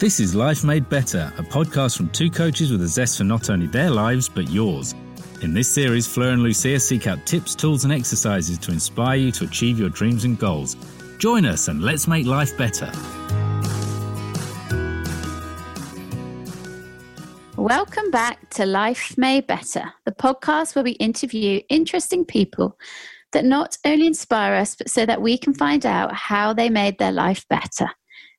This is Life Made Better, a podcast from two coaches with a zest for not only their lives, but yours. In this series, Fleur and Lucia seek out tips, tools and exercises to inspire you to achieve your dreams and goals. Join us and let's make life better. Welcome back to Life Made Better, the podcast where we interview interesting people that not only inspire us, but so that we can find out how they made their life better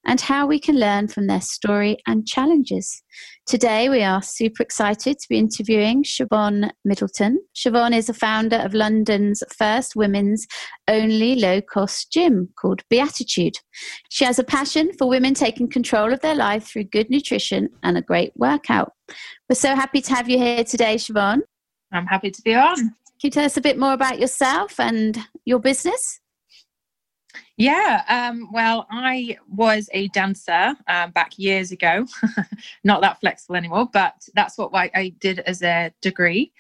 and how we can learn from their story and challenges. Today, we are super excited to be interviewing Siobhan Middleton. Siobhan is a founder of London's first women's only low-cost gym called Beatitude. She has a passion for women taking control of their life through good nutrition and a great workout. We're so happy to have you here today, Siobhan. I'm happy to be on. Can you tell us a bit more about yourself and your business? Yeah, well, I was a dancer back years ago, not that flexible anymore, but that's what I did as a degree.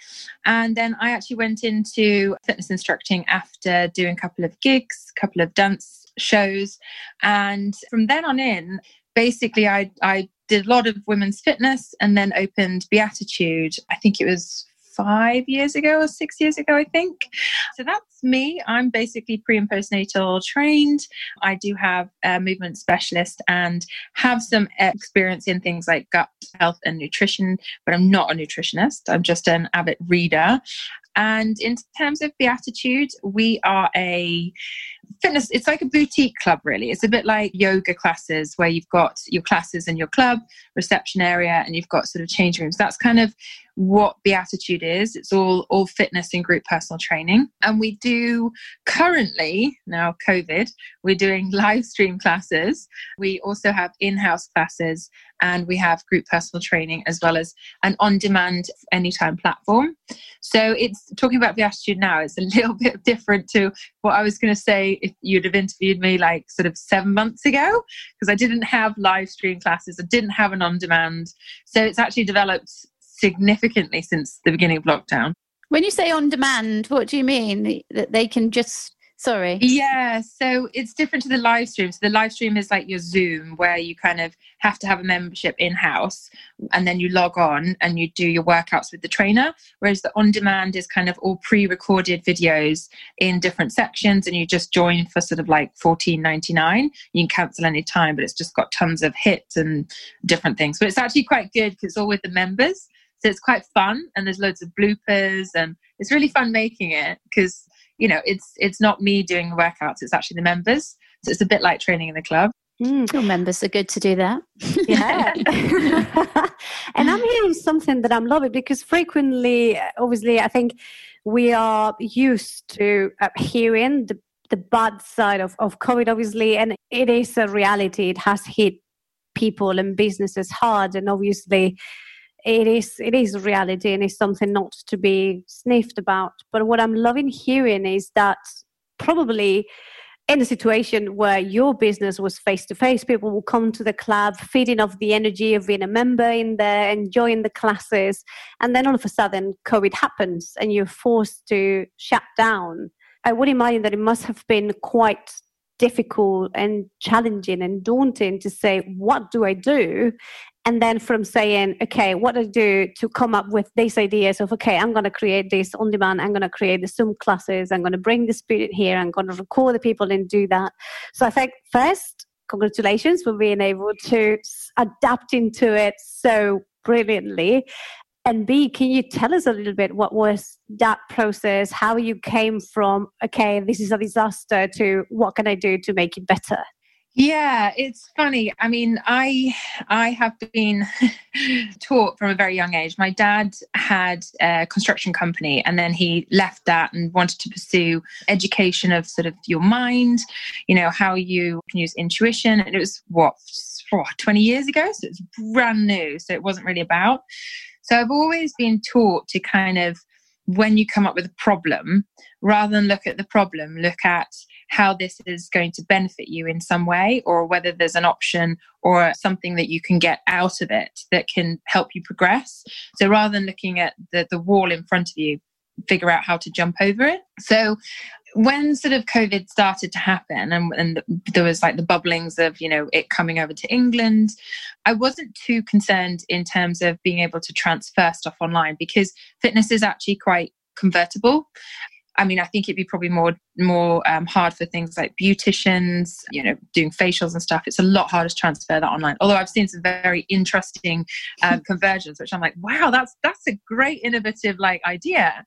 And then I actually went into fitness instructing after doing a couple of gigs, a couple of dance shows. And from then on in, basically, I did a lot of women's fitness and then opened Beatitude. I think it was 5 years ago or 6 years ago, I think. So that's me. I'm basically pre and postnatal trained. I do have a movement specialist and have some experience in things like gut health and nutrition, but I'm not a nutritionist. I'm just an avid reader. And in terms of Beatitude, we are a fitness, it's like a boutique club, really. It's a bit like yoga classes where you've got your classes and your club, reception area, and you've got sort of change rooms. That's kind of what Beatitude is. It's all fitness and group personal training. And we do currently, now COVID, we're doing live stream classes. We also have in-house classes and we have group personal training as well as an on-demand anytime platform. So it's talking about Beatitude now. It's a little bit different to what I was going to say if you'd have interviewed me like sort of 7 months ago, because I didn't have live stream classes. I didn't have an on-demand. So it's actually developed significantly since the beginning of lockdown. When you say on demand, what do you mean? That they can just, sorry. Yeah, so it's different to the live stream. So the live stream is like your Zoom where you kind of have to have a membership in-house and then you log on and you do your workouts with the trainer. Whereas the on demand is kind of all pre-recorded videos in different sections and you just join for sort of like $14.99. You can cancel any time, but it's just got tons of hits and different things. But it's actually quite good because it's all with the members. So it's quite fun and there's loads of bloopers and it's really fun making it because, you know, it's not me doing the workouts, it's actually the members. So it's a bit like training in the club. Your members are good to do that. Yeah. And I'm hearing something that I'm loving because frequently, obviously, I think we are used to hearing the bad side of COVID, obviously, and it is a reality. It has hit people and businesses hard and obviously It is reality and it's something not to be sniffed about. But what I'm loving hearing is that probably in a situation where your business was face-to-face, people will come to the club, feeding off the energy of being a member in there, enjoying the classes. And then all of a sudden, COVID happens and you're forced to shut down. I would imagine that it must have been quite difficult and challenging and daunting to say, what do I do? And then from saying, okay, what do I do to come up with these ideas of, okay, I'm going to create this on demand. I'm going to create the Zoom classes. I'm going to bring the spirit here. I'm going to record the people and do that. So I think first, congratulations for being able to adapt into it so brilliantly. And B, can you tell us a little bit what was that process, how you came from, okay, this is a disaster to what can I do to make it better? Yeah, it's funny. I mean, I have been taught from a very young age. My dad had a construction company and then he left that and wanted to pursue education of sort of your mind, you know, how you can use intuition. And it was 20 years ago. So it's brand new. So it wasn't really about. So I've always been taught to kind of, when you come up with a problem, rather than look at the problem, look at how this is going to benefit you in some way, or whether there's an option or something that you can get out of it that can help you progress. So rather than looking at the wall in front of you, figure out how to jump over it. So when sort of COVID started to happen and there was like the bubblings of, you know, it coming over to England, I wasn't too concerned in terms of being able to transfer stuff online because fitness is actually quite convertible. I mean, I think it'd be probably more hard for things like beauticians, you know, doing facials and stuff. It's a lot harder to transfer that online. Although I've seen some very interesting conversions, which I'm like, wow, that's a great innovative like idea.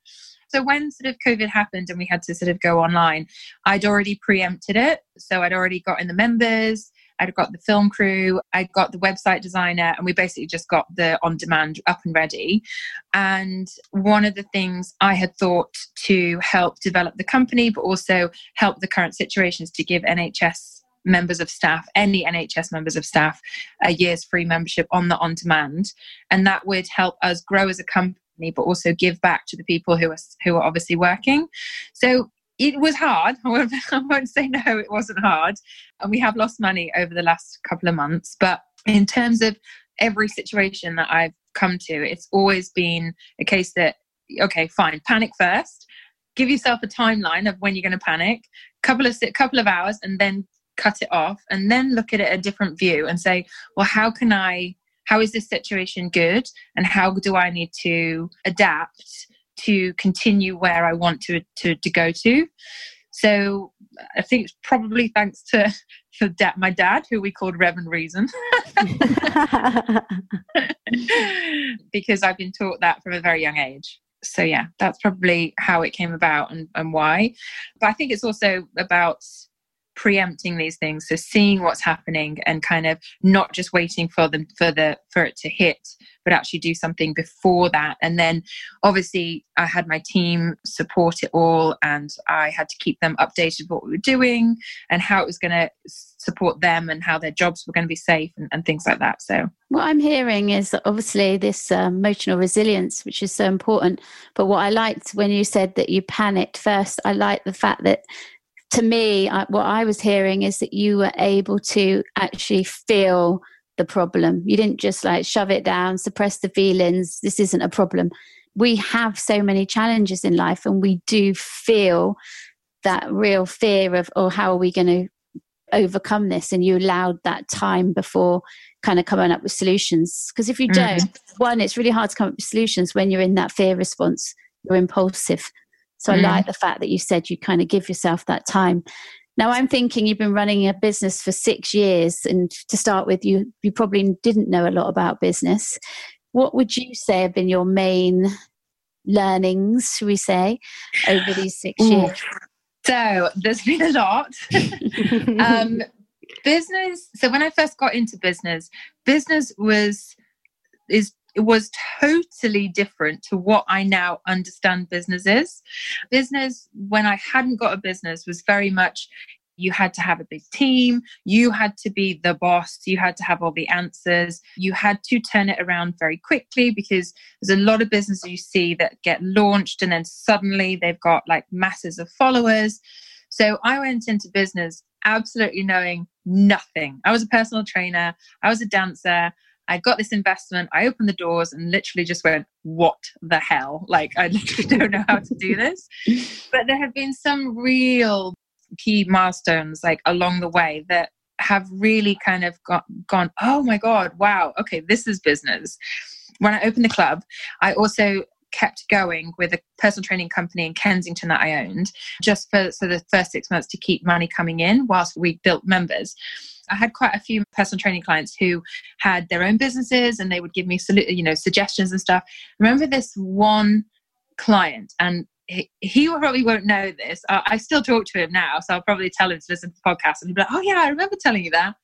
So when sort of COVID happened and we had to sort of go online, I'd already preempted it. So I'd already got in the members, I'd got the film crew, I'd got the website designer, and we basically just got the on-demand up and ready. And one of the things I had thought to help develop the company, but also help the current situation, is to give any NHS members of staff, a year's free membership on the on-demand. And that would help us grow as a company, but also give back to the people who are obviously working. So it was hard. I won't say no, it wasn't hard. And we have lost money over the last couple of months. But in terms of every situation that I've come to, it's always been a case that, okay, fine, panic first. Give yourself a timeline of when you're going to panic, couple of hours, and then cut it off, and then look at it a different view and say, well, how is this situation good? And how do I need to adapt to continue where I want to go to? So I think it's probably thanks to my dad, who we called Rev and Reason, because I've been taught that from a very young age. So yeah, that's probably how it came about and why. But I think it's also about preempting these things, so seeing what's happening and kind of not just waiting for it to hit, but actually do something before that. And then obviously I had my team support it all, and I had to keep them updated with what we were doing and how it was going to support them and how their jobs were going to be safe and things like that. So what I'm hearing is obviously this emotional resilience, which is so important. But what I liked when you said that you panicked first, I liked the fact that, to me, what I was hearing is that you were able to actually feel the problem. You didn't just like shove it down, suppress the feelings. This isn't a problem. We have so many challenges in life, and we do feel that real fear of, oh, how are we going to overcome this? And you allowed that time before kind of coming up with solutions. Because if you don't, one, it's really hard to come up with solutions when you're in that fear response. You're impulsive. So I like the fact that you said you kind of give yourself that time. Now I'm thinking you've been running a business for 6 years, and to start with, you probably didn't know a lot about business. What would you say have been your main learnings, shall we say, over these 6 years? So there's been a lot. Business. So when I first got into business was totally different to what I now understand business is. Business, when I hadn't got a business, was very much you had to have a big team, you had to be the boss, you had to have all the answers, you had to turn it around very quickly, because there's a lot of businesses you see that get launched and then suddenly they've got like masses of followers. So I went into business absolutely knowing nothing. I was a personal trainer, I was a dancer, I got this investment, I opened the doors and literally just went, what the hell? Like, I literally don't know how to do this. But there have been some real key milestones like along the way that have really kind of gone, oh my God, wow, okay, this is business. When I opened the club, I also kept going with a personal training company in Kensington that I owned just for the first 6 months to keep money coming in whilst we built members. I had quite a few personal training clients who had their own businesses, and they would give me, you know, suggestions and stuff. I remember this one client, and he probably won't know this. I still talk to him now, so I'll probably tell him to listen to the podcast, and he'll be like, oh yeah, I remember telling you that.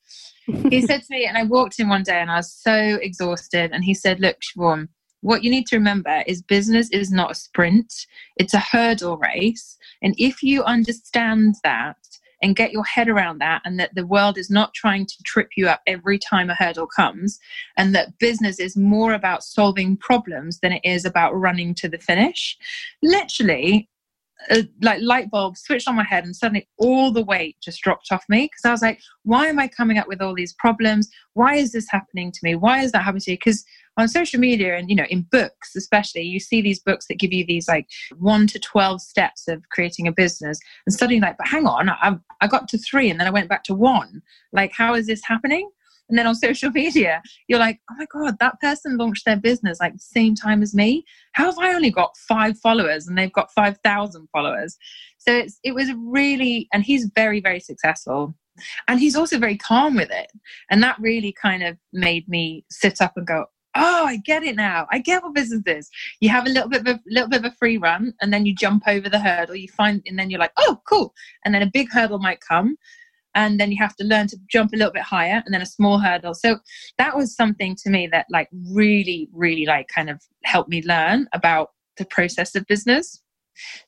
He said to me, and I walked in one day and I was so exhausted, and he said, look, Siobhan, what you need to remember is business is not a sprint, it's a hurdle race. And if you understand that and get your head around that, and that the world is not trying to trip you up every time a hurdle comes, and that business is more about solving problems than it is about running to the finish. Literally, like light bulb switched on my head, and suddenly all the weight just dropped off me, because I was like, why am I coming up with all these problems? Why is this happening to me? Why is that happening to you? Because on social media and, you know, in books especially, you see these books that give you these like 1 to 12 steps of creating a business, and suddenly like, but hang on, I got to 3 and then I went back to 1. Like, how is this happening? And then on social media, you're like, oh my God, that person launched their business like the same time as me. How have I only got 5 followers and they've got 5,000 followers? So it was really, and he's very, very successful. And he's also very calm with it. And that really kind of made me sit up and go, oh, I get it now. I get what business is. You have a little bit of a free run, and then you jump over the hurdle. You find, and then you're like, oh, cool. And then a big hurdle might come. And then you have to learn to jump a little bit higher, and then a small hurdle. So that was something to me that like really, really like kind of helped me learn about the process of business.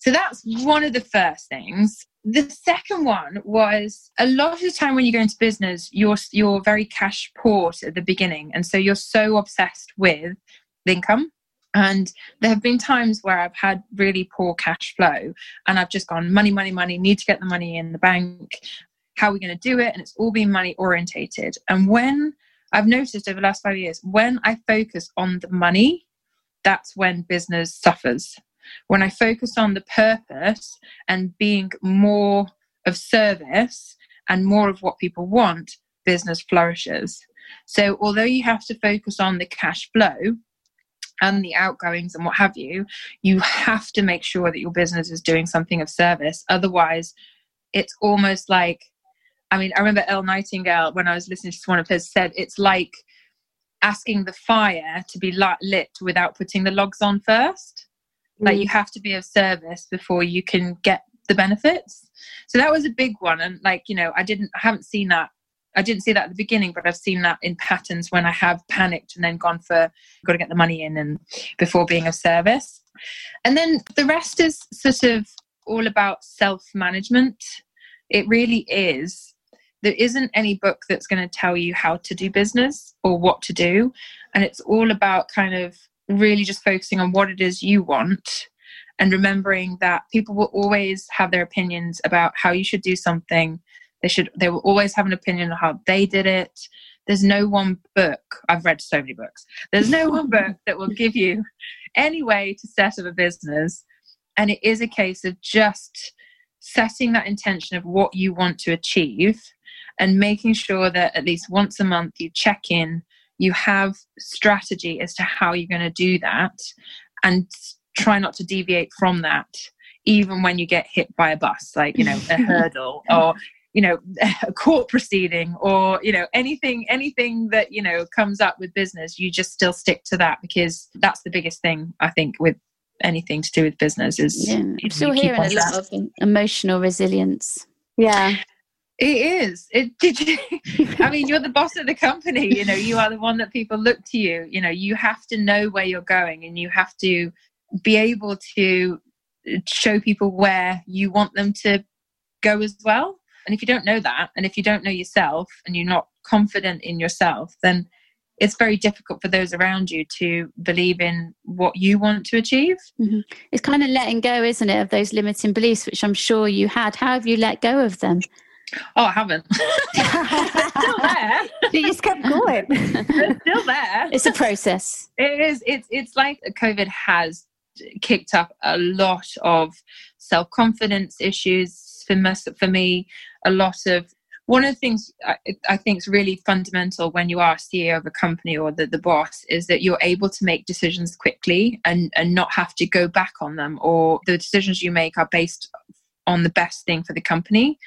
So that's one of the first things. The second one was, a lot of the time when you go into business, you're very cash poor at the beginning. And so you're so obsessed with the income. And there have been times where I've had really poor cash flow, and I've just gone, money, money, money, need to get the money in the bank. How are we going to do it? And it's all been money orientated. And when I've noticed over the last 5 years, when I focus on the money, that's when business suffers. When I focus on the purpose and being more of service and more of what people want, business flourishes. So although you have to focus on the cash flow and the outgoings and what have you, you have to make sure that your business is doing something of service. Otherwise, it's almost like, I mean, I remember Elle Nightingale, when I was listening to one of hers, said it's like asking the fire to be lit without putting the logs on first. Mm. Like, you have to be of service before you can get the benefits. So that was a big one. And like, you know, I didn't see that at the beginning, but I've seen that in patterns when I have panicked and then gone for, got to get the money in and before being of service. And then the rest is sort of all about self-management. It really is. There isn't any book that's going to tell you how to do business or what to do. And it's all about kind of really just focusing on what it is you want, and remembering that people will always have their opinions about how you should do something. They will always have an opinion on how they did it. There's no one book. I've read so many books. There's no one book that will give you any way to set up a business. And it is a case of just setting that intention of what you want to achieve, and making sure that at least once a month you check in, you have strategy as to how you're going to do that, and try not to deviate from that, even when you get hit by a bus, like, you know, a hurdle, or, you know, a court proceeding, or, you know, anything that, you know, comes up with business. You just still stick to that, because that's the biggest thing, I think, with anything to do with business is I'm still hearing a lot of emotional resilience. Yeah, it is. I mean, you're the boss of the company, you know, you are the one that people look to. You know, you have to know where you're going, and you have to be able to show people where you want them to go as well. And if you don't know that, and if you don't know yourself, and you're not confident in yourself, then it's very difficult for those around you to believe in what you want to achieve. Mm-hmm. It's kind of letting go, isn't it, of those limiting beliefs, which I'm sure you had. How have you let go of them? Oh, I haven't. It's still there. You just kept going. It's still there. It's a process. It is. It's like COVID has kicked up a lot of self-confidence issues for me, a lot of. One of the things I think is really fundamental when you are CEO of a company or the boss is that you're able to make decisions quickly and not have to go back on them, or the decisions you make are based on the best thing for the company.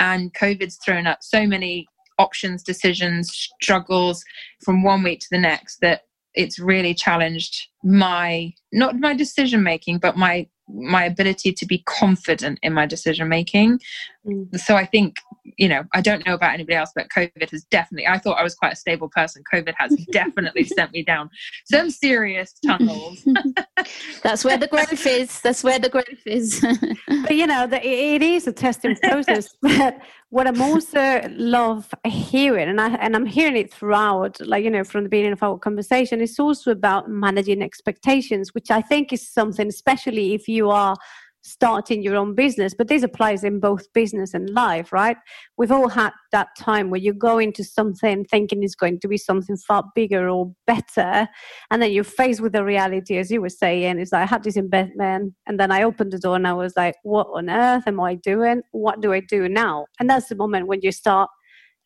And COVID's thrown up so many options, decisions, struggles from one week to the next that it's really challenged not my decision making, but my ability to be confident in my decision making. So I think, you know, I don't know about anybody else, but COVID has definitely, I thought I was quite a stable person. COVID has definitely sent me down some serious tunnels. That's where the growth is. But you know, it is a testing process. But what I'm also love hearing, and I'm hearing it throughout, like, you know, from the beginning of our conversation, it's also about managing expectations, which I think is something, especially if you are starting your own business, but this applies in both business and life, right? We've all had that time where you go into something thinking it's going to be something far bigger or better, and then you're faced with the reality, as you were saying, it's like, I had this investment, and then I opened the door and I was like, what on earth am I doing? What do I do now? And that's the moment when you start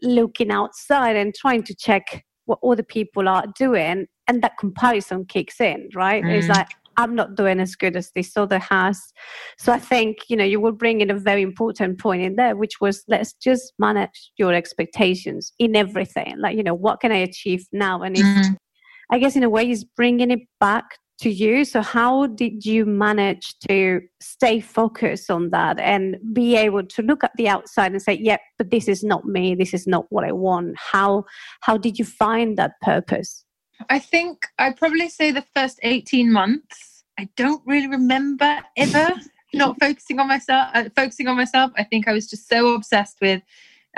looking outside and trying to check what other people are doing, and that comparison kicks in, right? It's like, I'm not doing as good as this other has. So I think, you know, you will bring in a very important point in there, which was, let's just manage your expectations in everything. Like, you know, what can I achieve now? And it's, I guess in a way, is bringing it back to you. So how did you manage to stay focused on that and be able to look at the outside and say, yeah, but this is not me. This is not what I want. How did you find that purpose? I think I'd probably say the first 18 months, I don't really remember ever not focusing on myself. I think I was just so obsessed with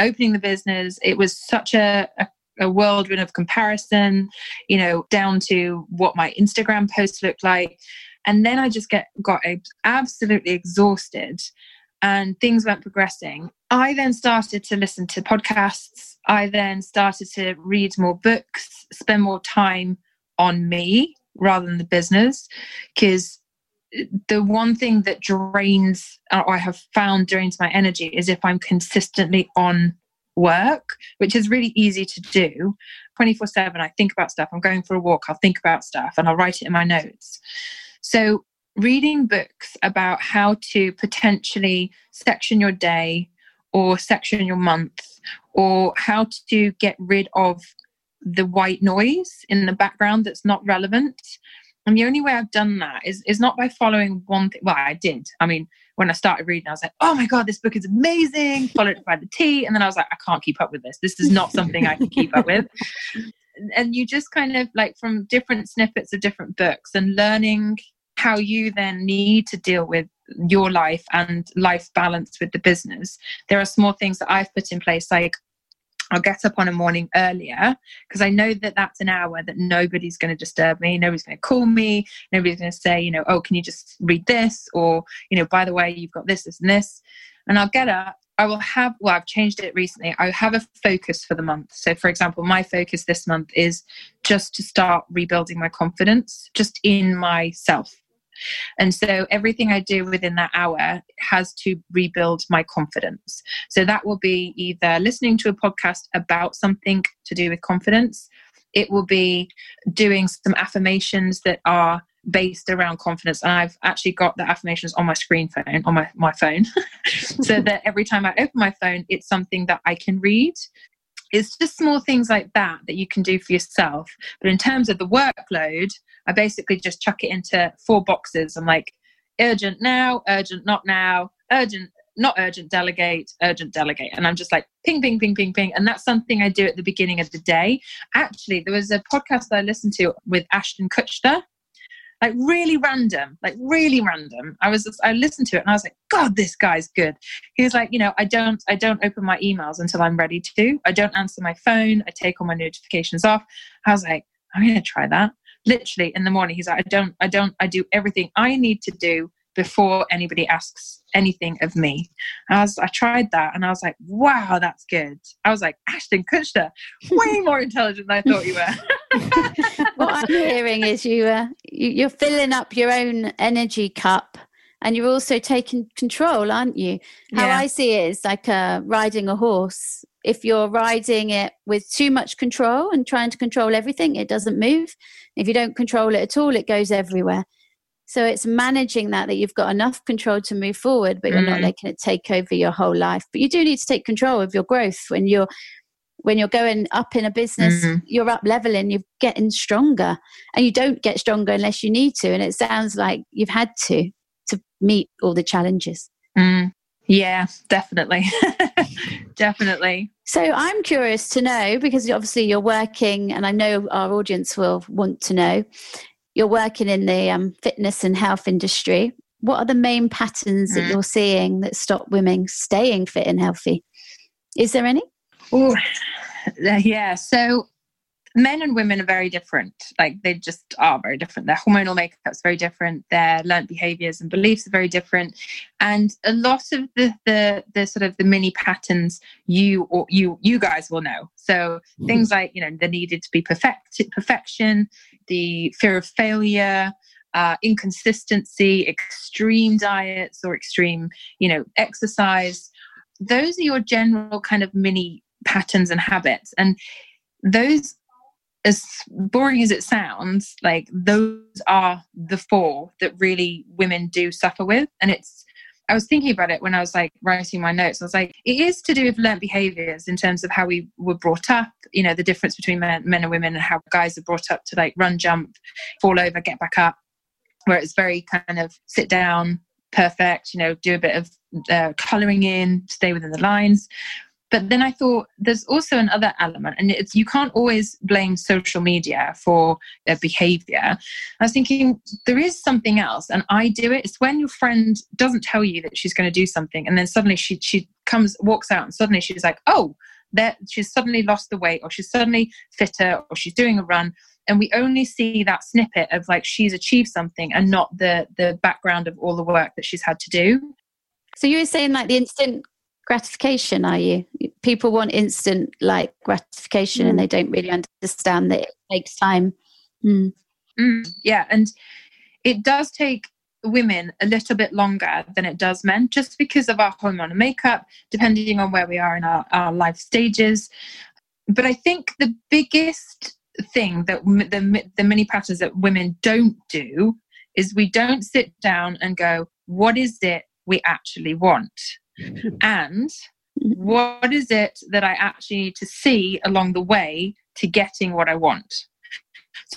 opening the business. It was such a whirlwind of comparison, you know, down to what my Instagram posts looked like. And then I just got absolutely exhausted and things weren't progressing. I then started to listen to podcasts. I then started to read more books, spend more time on me rather than the business. Because the one thing that drains, or I have found drains my energy, is if I'm consistently on work, which is really easy to do. 24/7, I think about stuff. I'm going for a walk, I'll think about stuff, and I'll write it in my notes. So reading books about how to potentially section your day or section your month, or how to get rid of the white noise in the background that's not relevant. And the only way I've done that is not by following one thing. Well, I did. I mean, when I started reading, I was like, oh my God, this book is amazing. Followed by the tea. And then I was like, I can't keep up with this. This is not something I can keep up with. And you just kind of like from different snippets of different books and learning how you then need to deal with your life and life balance with the business. There are small things that I've put in place, like I'll get up on a morning earlier because I know that that's an hour that nobody's going to disturb me. Nobody's going to call me. Nobody's going to say, you know, oh, can you just read this? Or, you know, by the way, you've got this, this, and this. And I'll get up. I've changed it recently. I have a focus for the month. So for example, my focus this month is just to start rebuilding my confidence just in myself. And so everything I do within that hour has to rebuild my confidence. So that will be either listening to a podcast about something to do with confidence. It will be doing some affirmations that are based around confidence. And I've actually got the affirmations on my phone, so that every time I open my phone, it's something that I can read. It's just small things like that that you can do for yourself. But in terms of the workload, I basically just chuck it into 4 boxes. I'm like, urgent now, urgent not now, urgent not urgent, delegate, urgent delegate. And I'm just like, ping, ping, ping, ping, ping. And that's something I do at the beginning of the day. Actually, there was a podcast that I listened to with Ashton Kutcher, like really random. I listened to it and I was like, God, this guy's good. He was like, you know, I don't open my emails until I'm ready to. I don't answer my phone. I take all my notifications off. I was like, I'm going to try that. Literally in the morning, he's like, I do everything I need to do before anybody asks anything of me. I tried that and I was like, wow, that's good. I was like, Ashton Kutcher, way more intelligent than I thought you were. What I'm hearing is you're filling up your own energy cup and you're also taking control, aren't you? I see it is like riding a horse. If you're riding it with too much control and trying to control everything, it doesn't move. If you don't control it at all, it goes everywhere. So it's managing that you've got enough control to move forward, but you're not letting it take over your whole life. But you do need to take control of your growth. When you're going up in a business, you're up leveling, you're getting stronger. And you don't get stronger unless you need to. And it sounds like you've had to meet all the challenges. Yeah, definitely. Definitely. So I'm curious to know, because obviously you're working, and I know our audience will want to know, you're working in the fitness and health industry. What are the main patterns that you're seeing that stop women staying fit and healthy? Is there any? So men and women are very different. Like, they just are very different. Their hormonal makeup's very different. Their learned behaviors and beliefs are very different. And a lot of the sort of the mini patterns you guys will know. So things like, you know, the needed to be perfection, the fear of failure, inconsistency, extreme diets or extreme, you know, exercise. Those are your general kind of mini patterns and habits. And those, as boring as it sounds, like those are the four that really women do suffer with. And it's, I was thinking about it when I was like writing my notes. I was like, it is to do with learned behaviors in terms of how we were brought up, you know, the difference between men and women and how guys are brought up to like run, jump, fall over, get back up, where it's very kind of sit down, perfect, you know, do a bit of colouring in, stay within the lines. But then I thought there's also another element, and it's you can't always blame social media for their behavior. I was thinking there is something else, and I do it. It's when your friend doesn't tell you that she's going to do something, and then suddenly she walks out, and suddenly she's like, oh, she's suddenly lost the weight, or she's suddenly fitter, or she's doing a run. And we only see that snippet of like she's achieved something and not the background of all the work that she's had to do. So you were saying like the instant gratification, are you? People want instant like gratification and they don't really understand that it takes time. Yeah, and it does take women a little bit longer than it does men, just because of our hormonal makeup, depending on where we are in our life stages. But I think the biggest thing that the mini patterns that women don't do is we don't sit down and go, what is it we actually want? And what is it that I actually need to see along the way to getting what I want?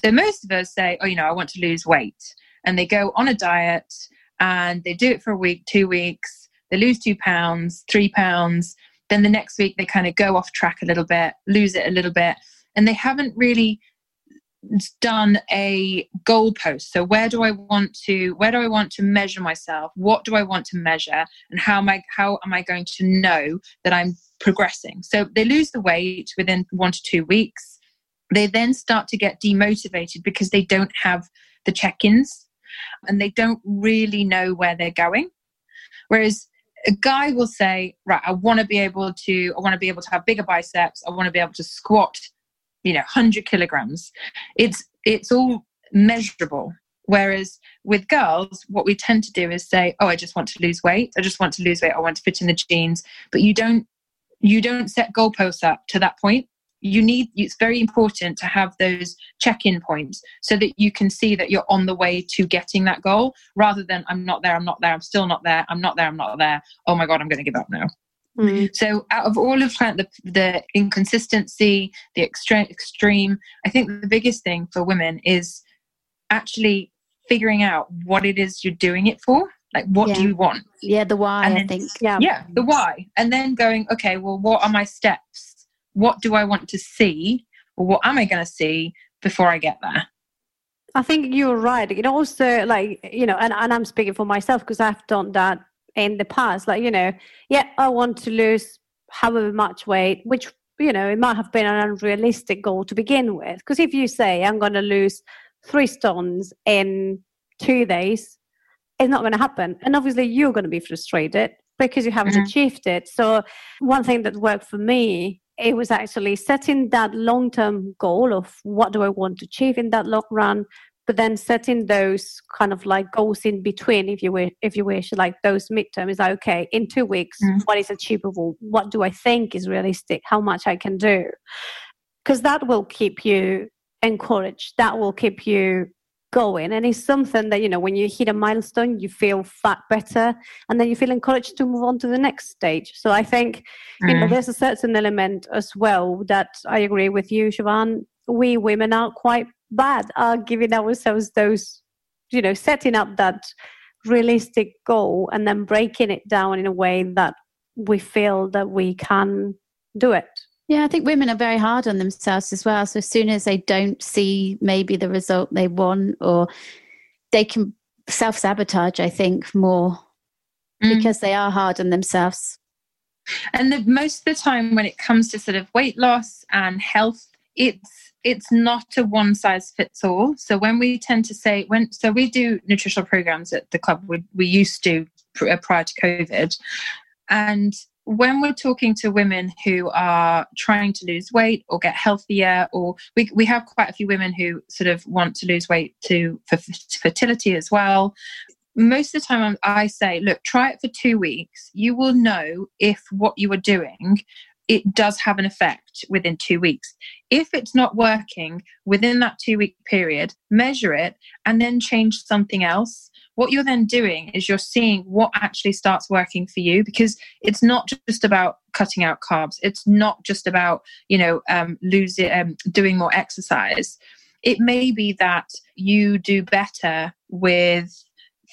So most of us say, oh, you know, I want to lose weight. And they go on a diet and they do it for a week, 2 weeks. They lose 2 pounds, 3 pounds. Then the next week they kind of go off track a little bit, lose it a little bit. And they haven't really done a goalpost. So where do I want to measure myself? What do I want to measure? And how am I going to know that I'm progressing? So they lose the weight within 1 to 2 weeks. They then start to get demotivated because they don't have the check-ins and they don't really know where they're going. Whereas a guy will say, right, I want to be able to have bigger biceps. I want to be able to squat, you know, 100 kilograms. It's all measurable. Whereas with girls, what we tend to do is say, oh, I just want to lose weight. I want to fit in the jeans. But you don't set goalposts up to that point. It's very important to have those check-in points so that you can see that you're on the way to getting that goal, rather than I'm not there, I'm still not there, I'm not there. Oh my God, I'm going to give up now. So out of all of the inconsistency, the extreme, I think the biggest thing for women is actually figuring out what it is you're doing it for. Like, what do you want? Yeah, the why, and then, I think. Yeah, the why. And then going, okay, well, what are my steps? What do I want to see? Or what am I going to see before I get there? I think you're right. It also, like, you know, and I'm speaking for myself because I've done that in the past, like, you know, I want to lose however much weight, which, you know, it might have been an unrealistic goal to begin with. Because if you say I'm going to lose 3 stones in 2 days, it's not going to happen. And obviously you're going to be frustrated because you haven't achieved it. So one thing that worked for me, it was actually setting that long-term goal of what do I want to achieve in that long run, but then setting those kind of like goals in between, if you wish, like those midterms, like, okay, in 2 weeks, what is achievable? What do I think is realistic? How much I can do? Because that will keep you encouraged. That will keep you going. And it's something that, you know, when you hit a milestone, you feel better and then you feel encouraged to move on to the next stage. So I think, you know, there's a certain element as well that I agree with you, Siobhan. We women are quite bad at giving ourselves those, you know, setting up that realistic goal and then breaking it down in a way that we feel that we can do it. Yeah, I think women are very hard on themselves as well. So as soon as they don't see maybe the result they want, or they can self-sabotage, I think, more because they are hard on themselves. And most of the time when it comes to sort of weight loss and health, it's not a one size fits all. So when we tend to say so we do nutritional programs at the club, we used to prior to COVID, and when we're talking to women who are trying to lose weight or get healthier, or we have quite a few women who sort of want to lose weight for fertility as well, most of the time I say, look, try it for 2 weeks. You will know if what you are doing, it does have an effect within 2 weeks. If it's not working within that 2 week period, measure it and then change something else. What you're then doing is you're seeing what actually starts working for you, because it's not just about cutting out carbs. It's not just about, doing more exercise. It may be that you do better with,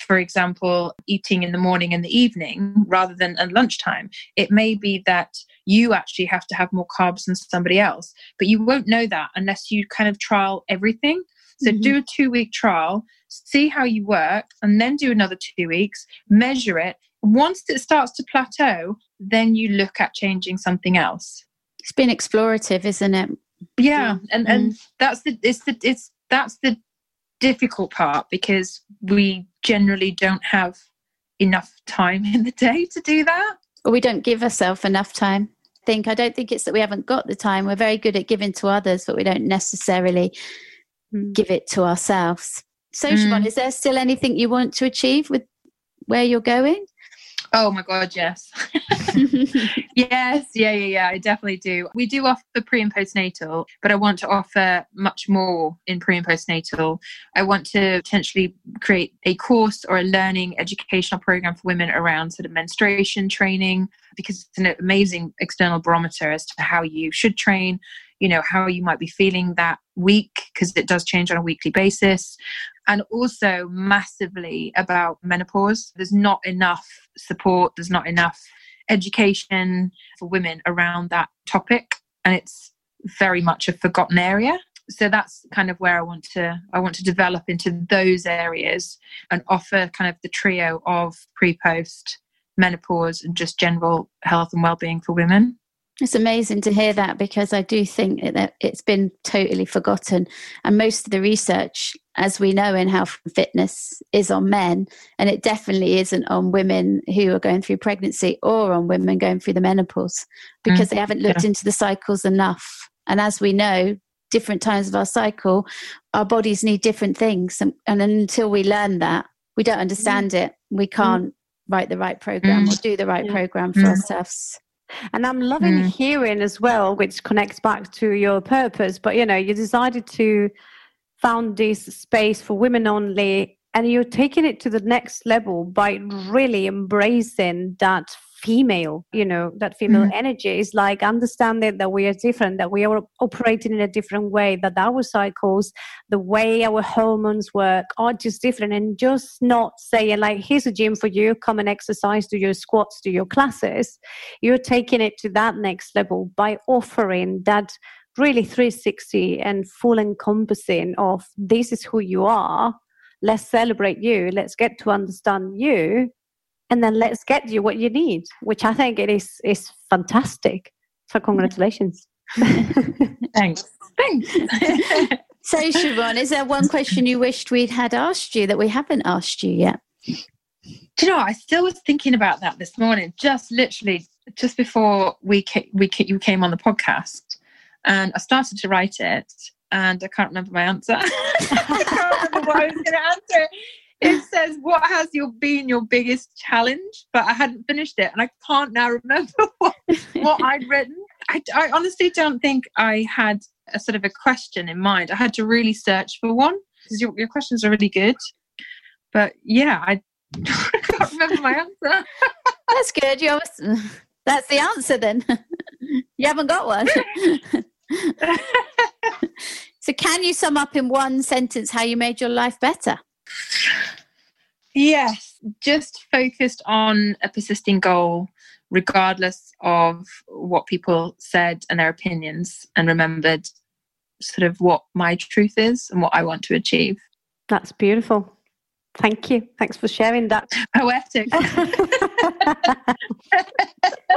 for example, eating in the morning and the evening rather than at lunchtime. It may be that you actually have to have more carbs than somebody else, but you won't know that unless you kind of trial everything. So do a 2 week trial, see how you work, and then do another 2 weeks, measure it. Once it starts to plateau, then you look at changing something else. It's been explorative, isn't it? Yeah. And that's the difficult part, because we generally don't have enough time in the day to do that. Or we don't give ourselves enough time. I don't think it's that we haven't got the time. We're very good at giving to others, but we don't necessarily give it to ourselves. So Siobhan, is there still anything you want to achieve with where you're going? Oh my God, yes. Yes, I definitely do. We do offer pre and postnatal, but I want to offer much more in pre and postnatal. I want to potentially create a course or a learning educational program for women around sort of menstruation training, because it's an amazing external barometer as to how you should train, how you might be feeling that week, because it does change on a weekly basis. And also massively about menopause. There's not enough support. There's not enough education for women around that topic, and it's very much a forgotten area. So that's kind of where I want to develop into those areas and offer kind of the trio of pre-post, menopause, and just general health and well-being for women. It's amazing to hear that, because I do think that it's been totally forgotten. And most of the research, as we know, in health and fitness is on men, and it definitely isn't on women who are going through pregnancy or on women going through the menopause, because they haven't looked into the cycles enough. And as we know, different times of our cycle, our bodies need different things. And until we learn that, we don't understand it. We can't write the right program or do the right program for ourselves. And I'm loving hearing as well, which connects back to your purpose, but you decided to found this space for women only, and you're taking it to the next level by really embracing that female, energy. It's like understanding that we are different, that we are operating in a different way, that our cycles, the way our hormones work are just different, and just not saying like, here's a gym for you, come and exercise, do your squats, do your classes. You're taking it to that next level by offering that really 360 and full encompassing of, this is who you are, let's celebrate you, let's get to understand you, and then let's get you what you need, which I think it is fantastic. So congratulations. Thanks. So Siobhan, is there one question you wished we'd had asked you that we haven't asked you yet? Do you know, I still was thinking about that this morning, just literally just before you came on the podcast, and I started to write it, and I can't remember my answer. I can't remember what I was going to answer. It says, what has been your biggest challenge? But I hadn't finished it, and I can't now remember what I'd written. I honestly don't think I had a sort of a question in mind. I had to really search for one, because your questions are really good. But yeah, I can't remember my answer. That's good. That's the answer then. You haven't got one. So can you sum up in one sentence how you made your life better? Yes, just focused on a persisting goal, regardless of what people said and their opinions, and remembered sort of what my truth is and what I want to achieve. That's beautiful. Thank you. Thanks for sharing that. Poetic.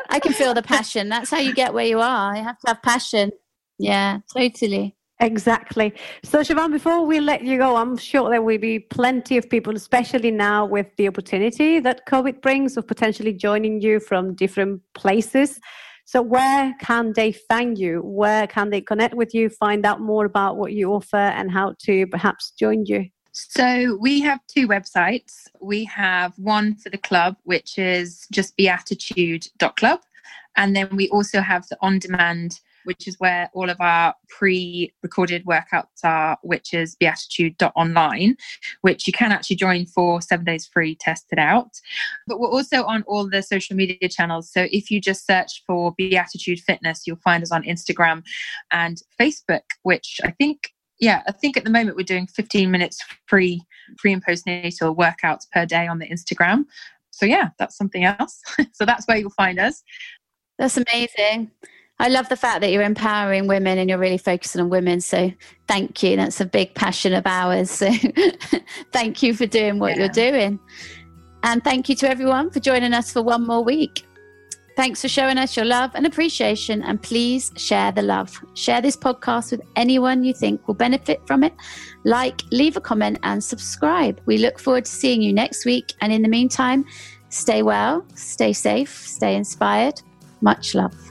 I can feel the passion. That's how you get where you are. You have to have passion. Yeah, totally. Exactly. So, Siobhan, before we let you go, I'm sure there will be plenty of people, especially now with the opportunity that COVID brings of potentially joining you from different places. So where can they find you? Where can they connect with you, find out more about what you offer and how to perhaps join you? So we have two websites. We have one for the club, which is just beatitude.club. And then we also have the on-demand, which is where all of our pre-recorded workouts are, which is beatitude.online, which you can actually join for 7 days free, test it out. But we're also on all the social media channels. So if you just search for Beatitude Fitness, you'll find us on Instagram and Facebook, which I think at the moment we're doing 15 minutes free, pre and postnatal workouts per day on the Instagram. So yeah, that's something else. So that's where you'll find us. That's amazing. I love the fact that you're empowering women and you're really focusing on women. So thank you. That's a big passion of ours. So thank you for doing what you're doing. And thank you to everyone for joining us for one more week. Thanks for showing us your love and appreciation. And please share the love. Share this podcast with anyone you think will benefit from it. Like, leave a comment and subscribe. We look forward to seeing you next week. And in the meantime, stay well, stay safe, stay inspired. Much love.